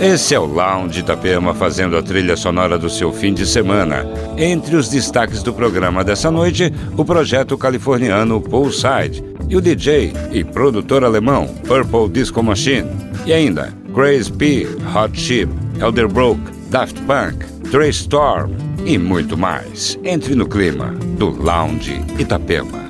Esse é o Lounge Itapema fazendo a trilha sonora do seu fim de semana. Entre os destaques do programa dessa noite, o projeto californiano Poolside e o DJ e produtor alemão Purple Disco Machine. E ainda, Crazy P, Hot Chip, Elderbrook, Daft Punk, Trey Storm e muito mais. Entre no clima do Lounge Itapema.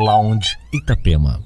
Lounge Itapema.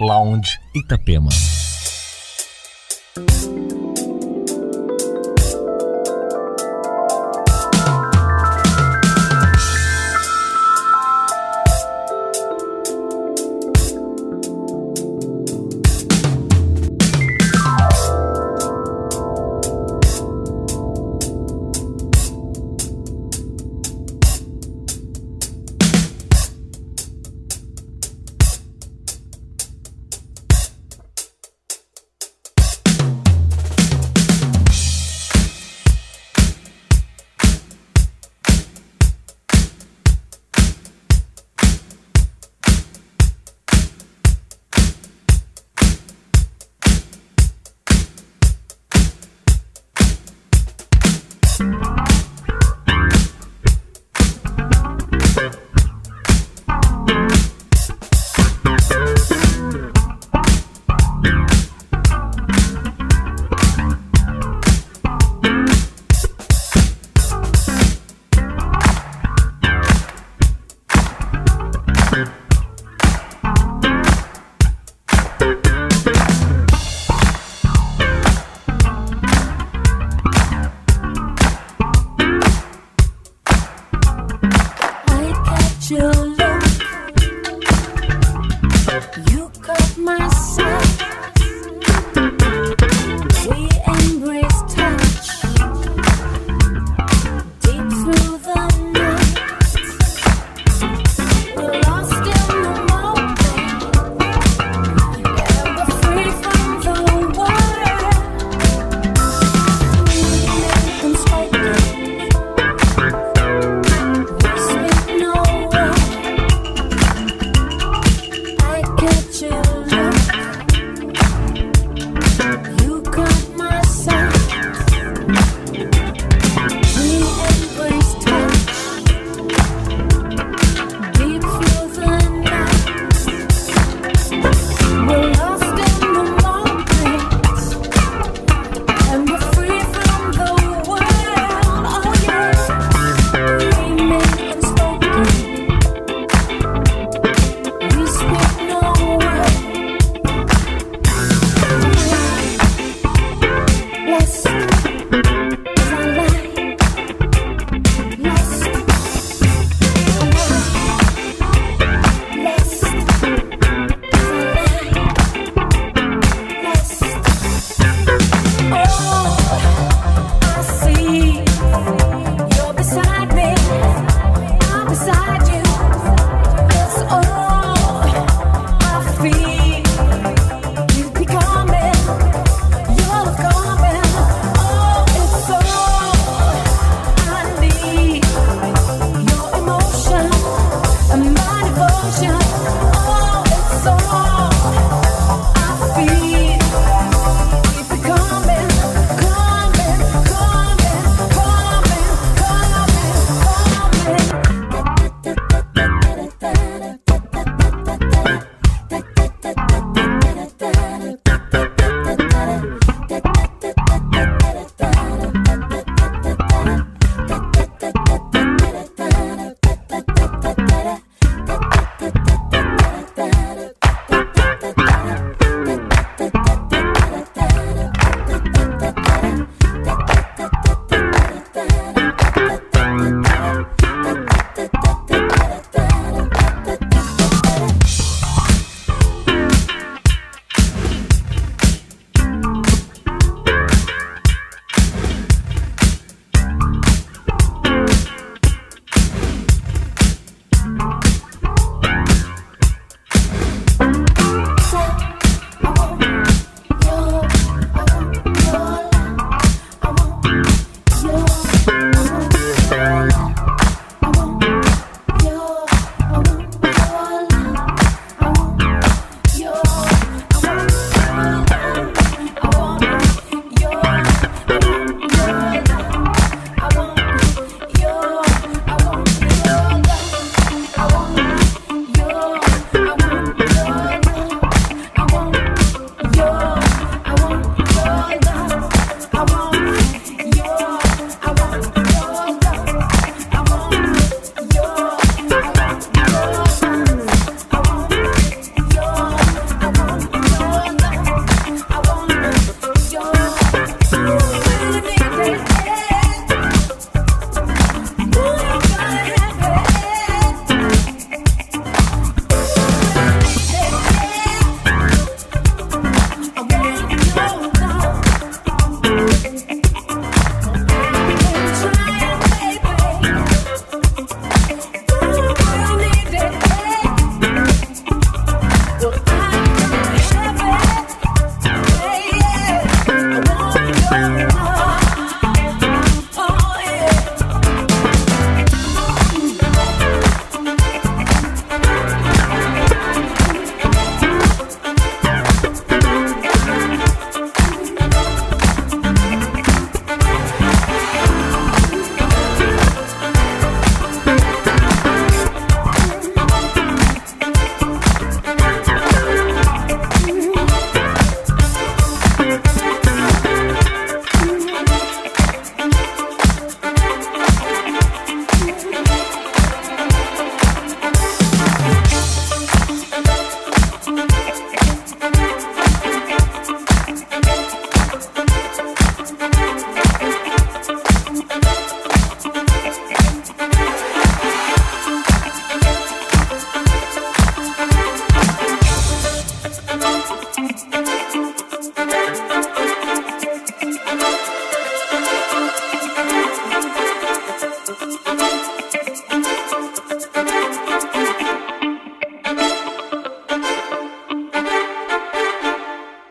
Lounge Itapema.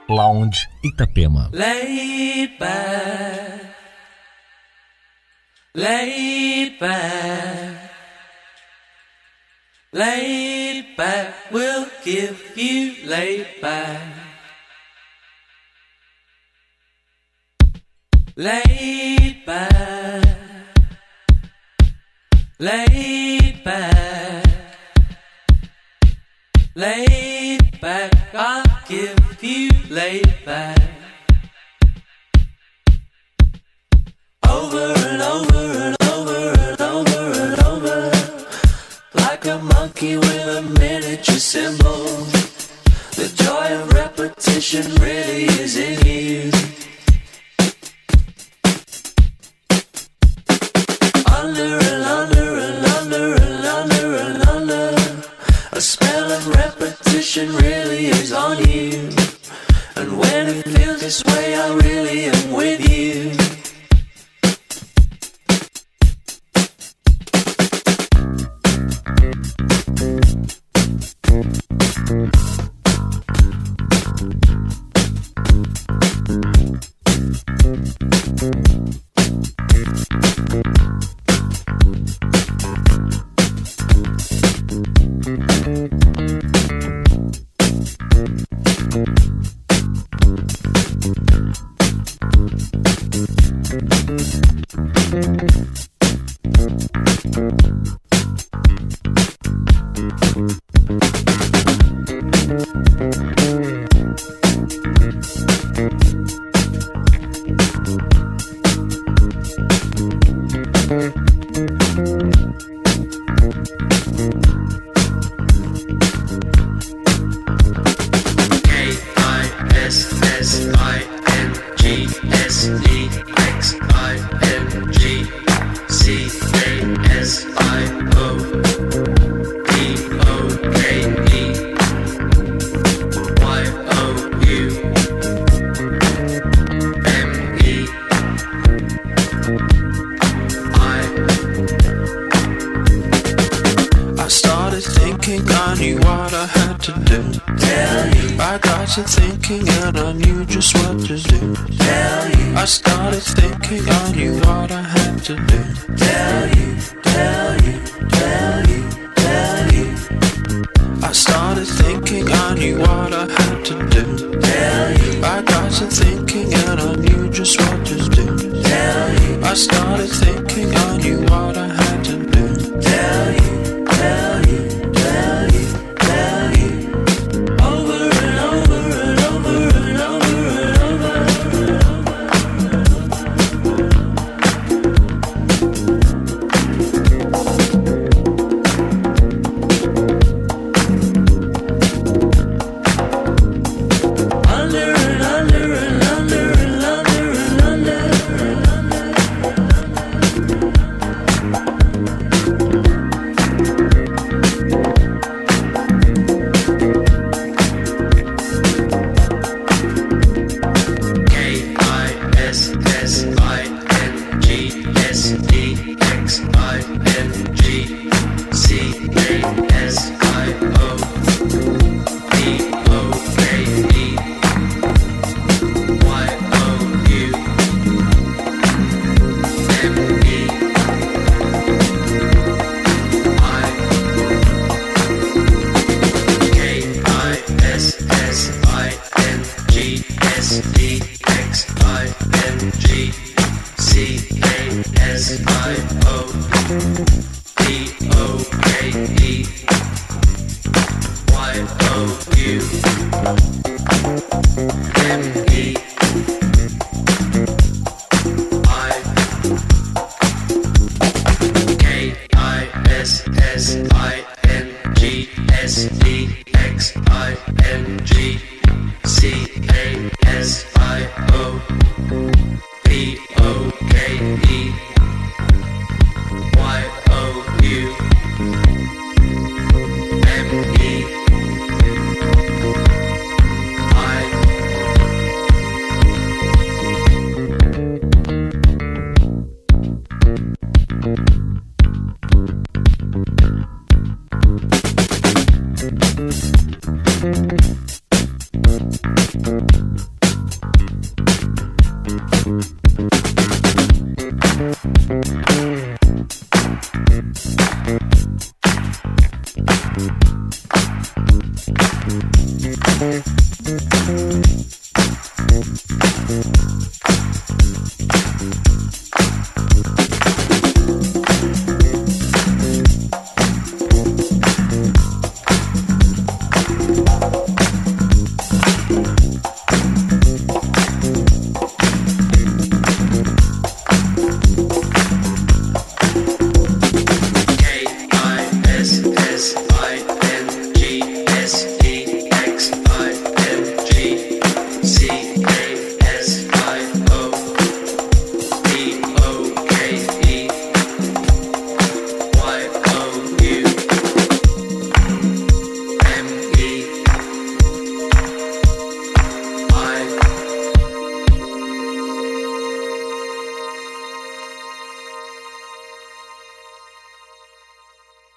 Lounge Itapema. Lay back, laid back, we'll give you laid back. Laid back, laid back, laid back, I'll give you laid back. Over and over and over and over and over, like a monkey with a miniature cymbal. The joy of repetition really is in you. Under and under and under and under and under, a spell of repetition really is on you. And when it feels this way, I really am with you.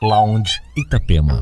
Lounge Itapema.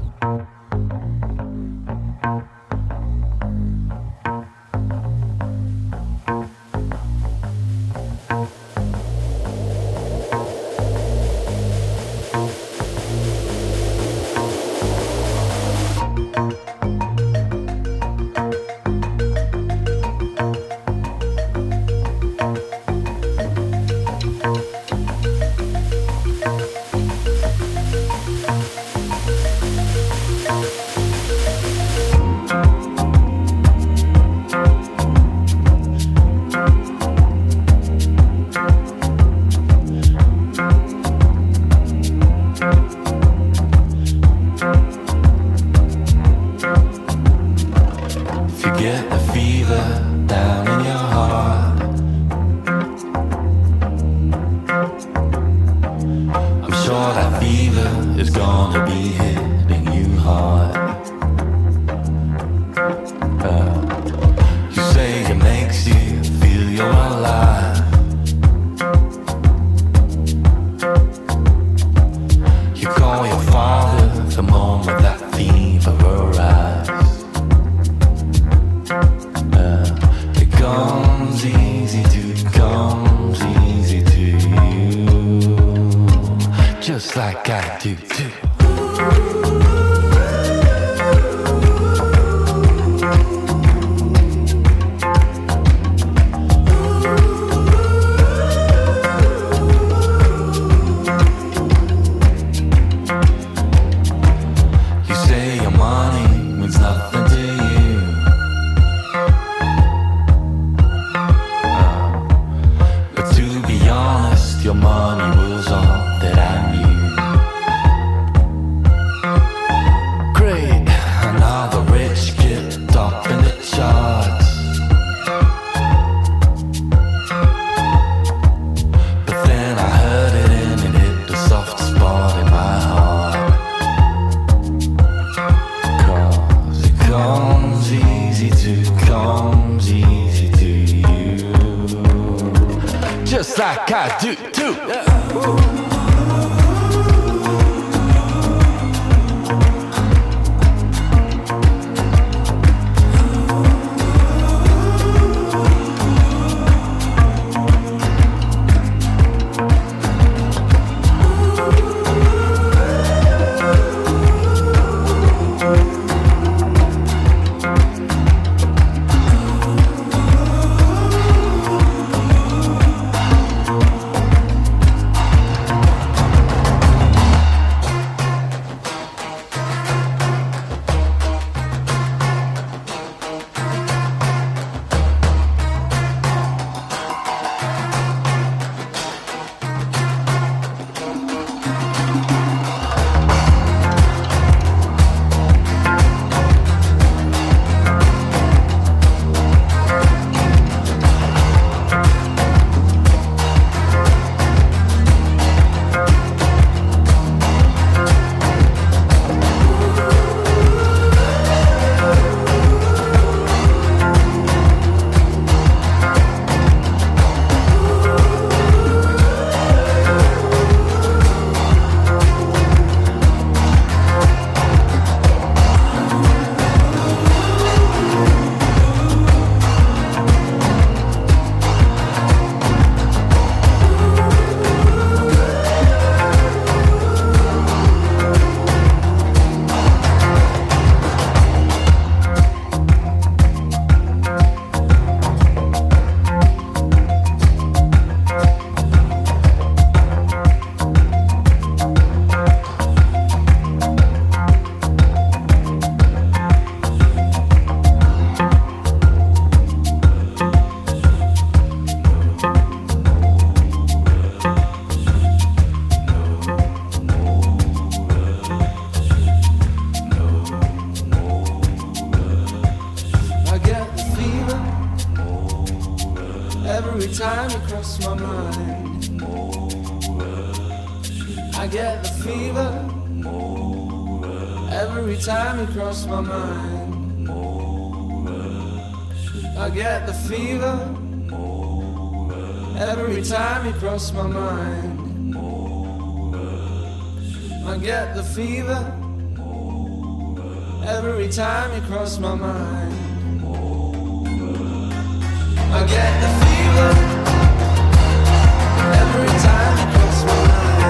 time you cross my mind. I get the fever every time you cross my mind. I get the fever every time you cross my mind. I get the fever every time you cross my mind. I get the fever every time you cross my mind.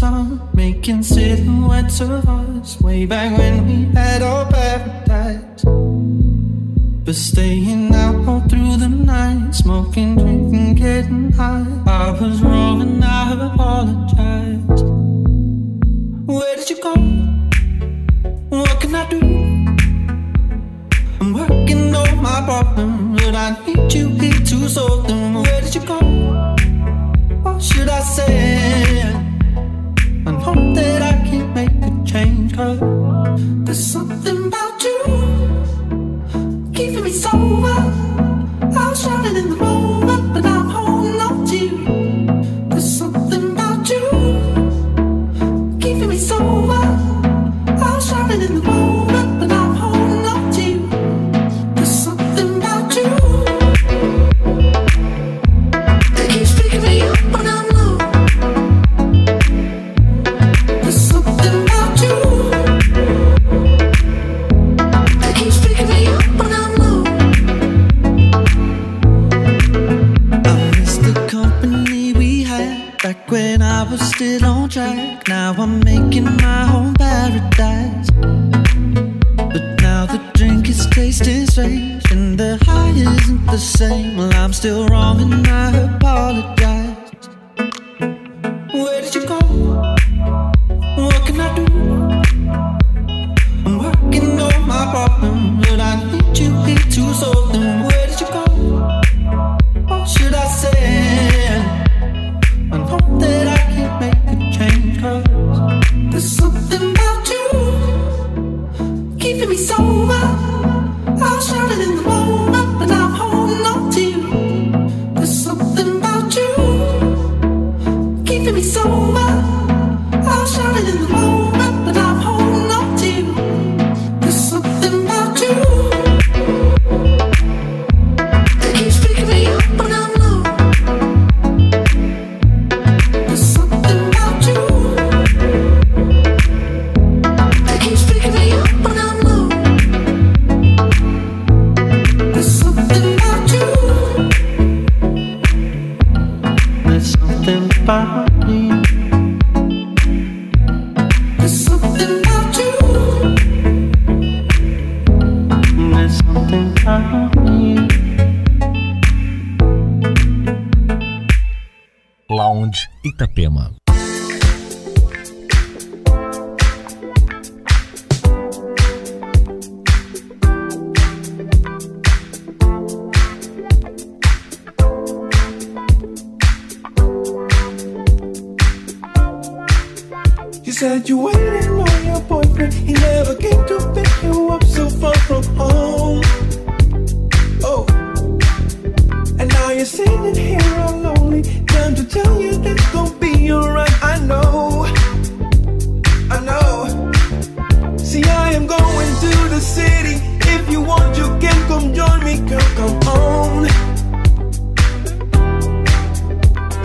summer, making silhouettes of us, way back when we had our paradise. But staying out all through the night, smoking, drinking, getting high. I was wrong and I have apologized. Where did you go? What can I do? I'm working on my problems, but I need you here to solve them. Where did you go? What should I say? I hope that I can make a change, 'cause there's something about you keeping me sober. I was drowning in the moment, but now I'm holding on to you. There's something about you keeping me sober. I was drowning in the moment, but now I'm holding on to you. There's something about you that keeps picking me up when I'm low. There's something about you that keeps picking me up when I'm low. I miss the company we had back when I was still on track. Now I'm making my own paradise, but now the drink is tasting strange and the high isn't the same. Well, I'm still wrong and I apologize. Where did you go? What can I do? I'm working on my problems, but I need you here to solve them. Where did you go? What should I say? I hope that I can make a change, 'cause there's something about you keeping me sober. I was shouting in the moment, but now I'm holding on to you. There's something about you keeping me sober. I was shouting in the moment, but now I'm holding on to you. There's something about you that keeps picking me up when I'm low. There's something about you that keeps picking me up when I'm low. There's something about you. There's something about me. There's something about you. There's something about me. Lounge Itapema. You said you waited on your boyfriend, he never came to pick you up so far from home. Oh, and now you're sitting here all lonely, time to tell you that's gonna be alright. I know. See, I am going to the city. If you want, you can come join me, girl. Come on.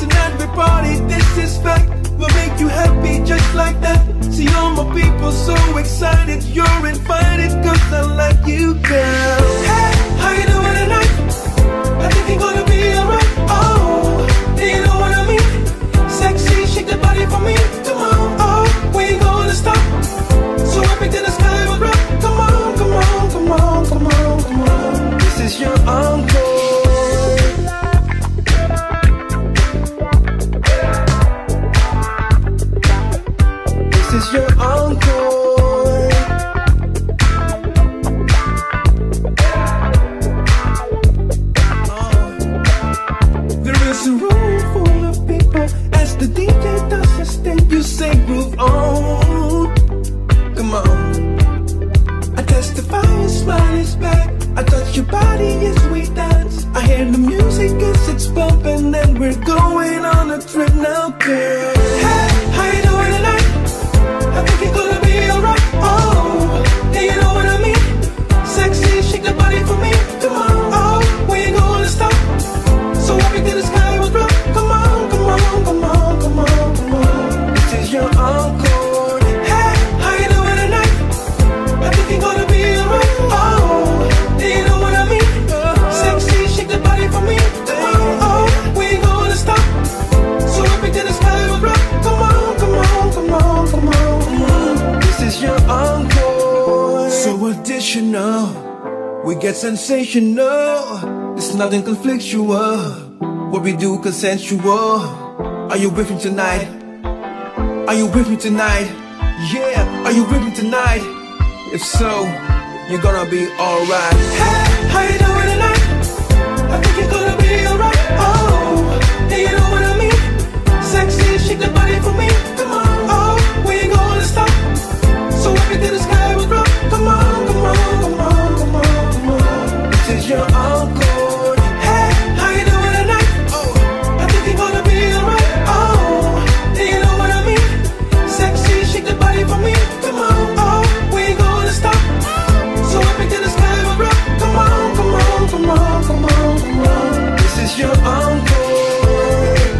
Tonight we party, this is fact. We'll make you happy just like that. See all my people so excited. You're invited 'cause I like you, girl. Hey, how you doing tonight? I think you're gonna be alright. Oh, you know what I mean? Sexy, shake the body for me. Come on, oh, we ain't gonna stop. So happy till the sky will drop. Come on, come on, come on, come on, come on. This is your encore. sensational, we get sensational. It's nothing conflictual, what we do consensual. Are you with me tonight? Are you with me tonight? Yeah, are you with me tonight? If so, you're gonna be alright. Hey, how you doing tonight? I think you're gonna be alright. Oh, and you know what I mean? Sexy, shake the body for me. Come on, oh, we ain't gonna stop. So up into the sky will grow. Come on, come on, come on, come on, come on. This is your uncle. Hey, how you doing tonight? Oh, I think you're gonna be alright. Oh, and you know what I mean? Sexy, shake the body for me. Come on, oh, we ain't gonna stop. So up into the sky will grow. Come on, come on, come on, come on, come on. This is your uncle.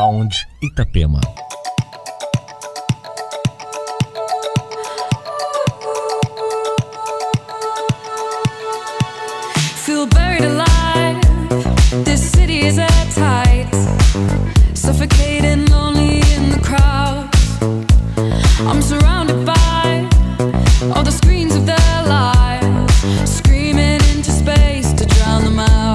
Lounge Itapema. Feel buried alive. This city is at tights. Suffocating, lonely in the crowd. I'm surrounded by all the screens of their lives, screaming into space to drown them out.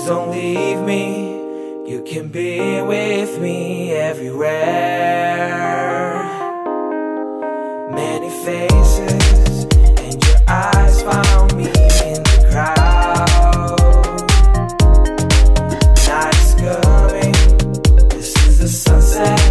Please don't leave me. You can be with me everywhere. Many faces and your eyes found me in the crowd. Night is coming. This is the sunset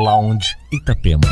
Lounge Itapema.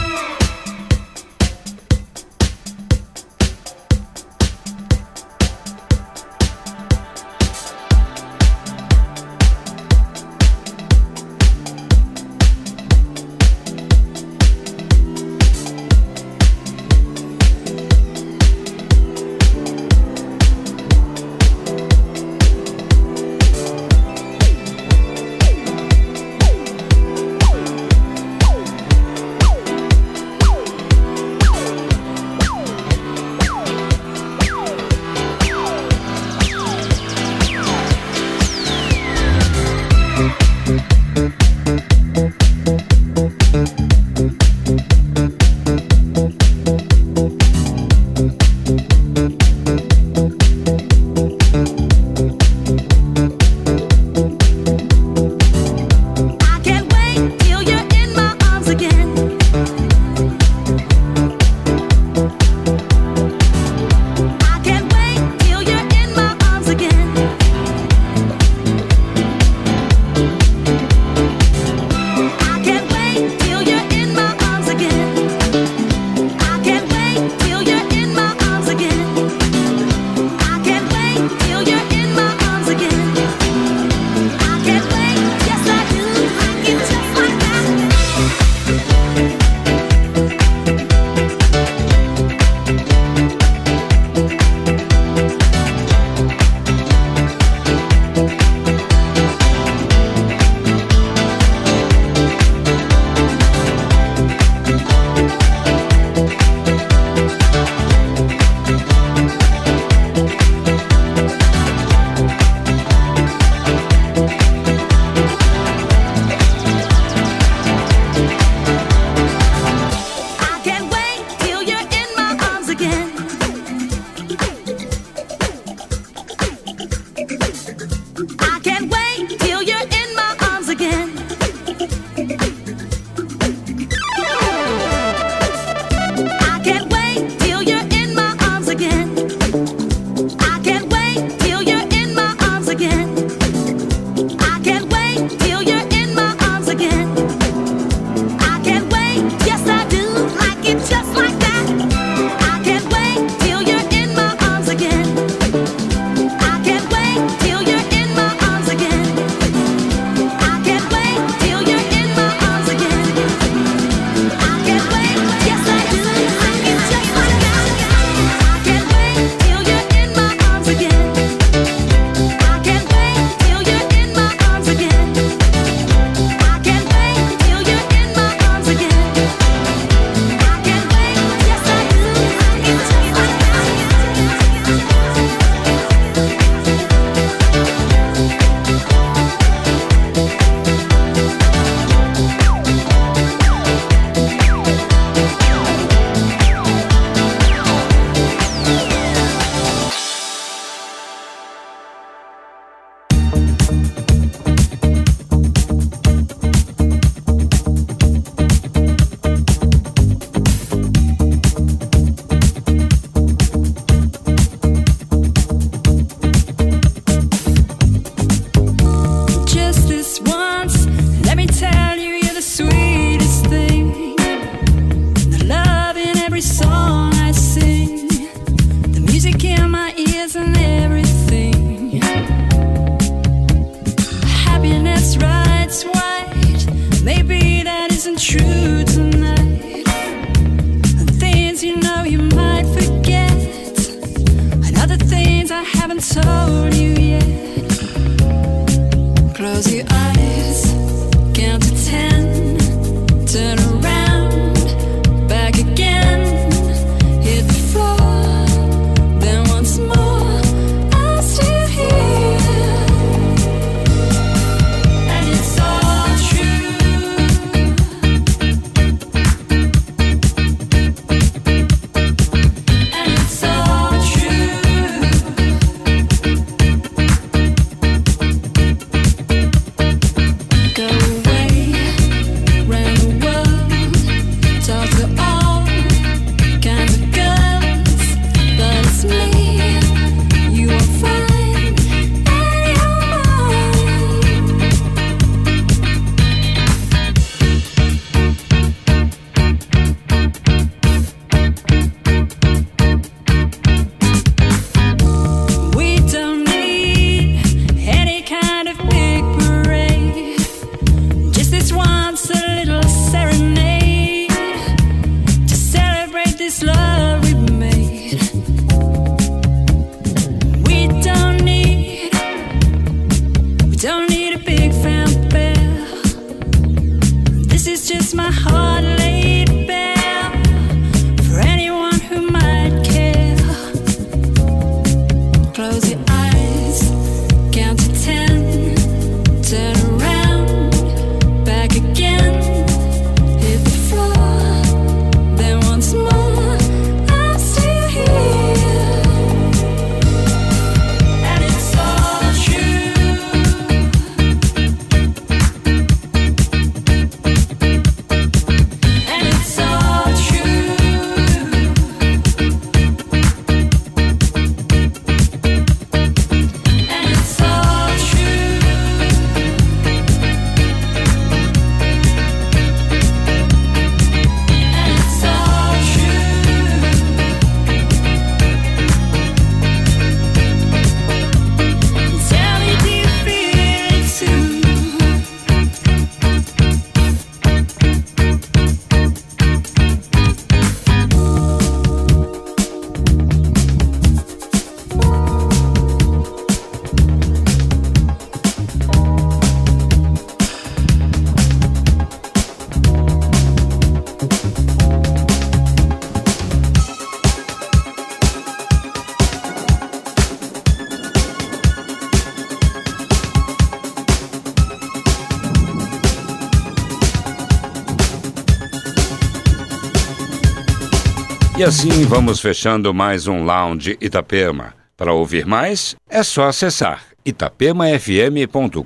E assim vamos fechando mais um Lounge Itapema. Para ouvir mais, é só acessar itapemafm.com.br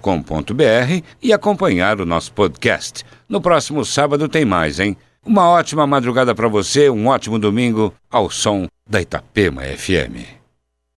e acompanhar o nosso podcast. No próximo sábado tem mais, hein? Uma ótima madrugada para você, um ótimo domingo ao som da Itapema FM.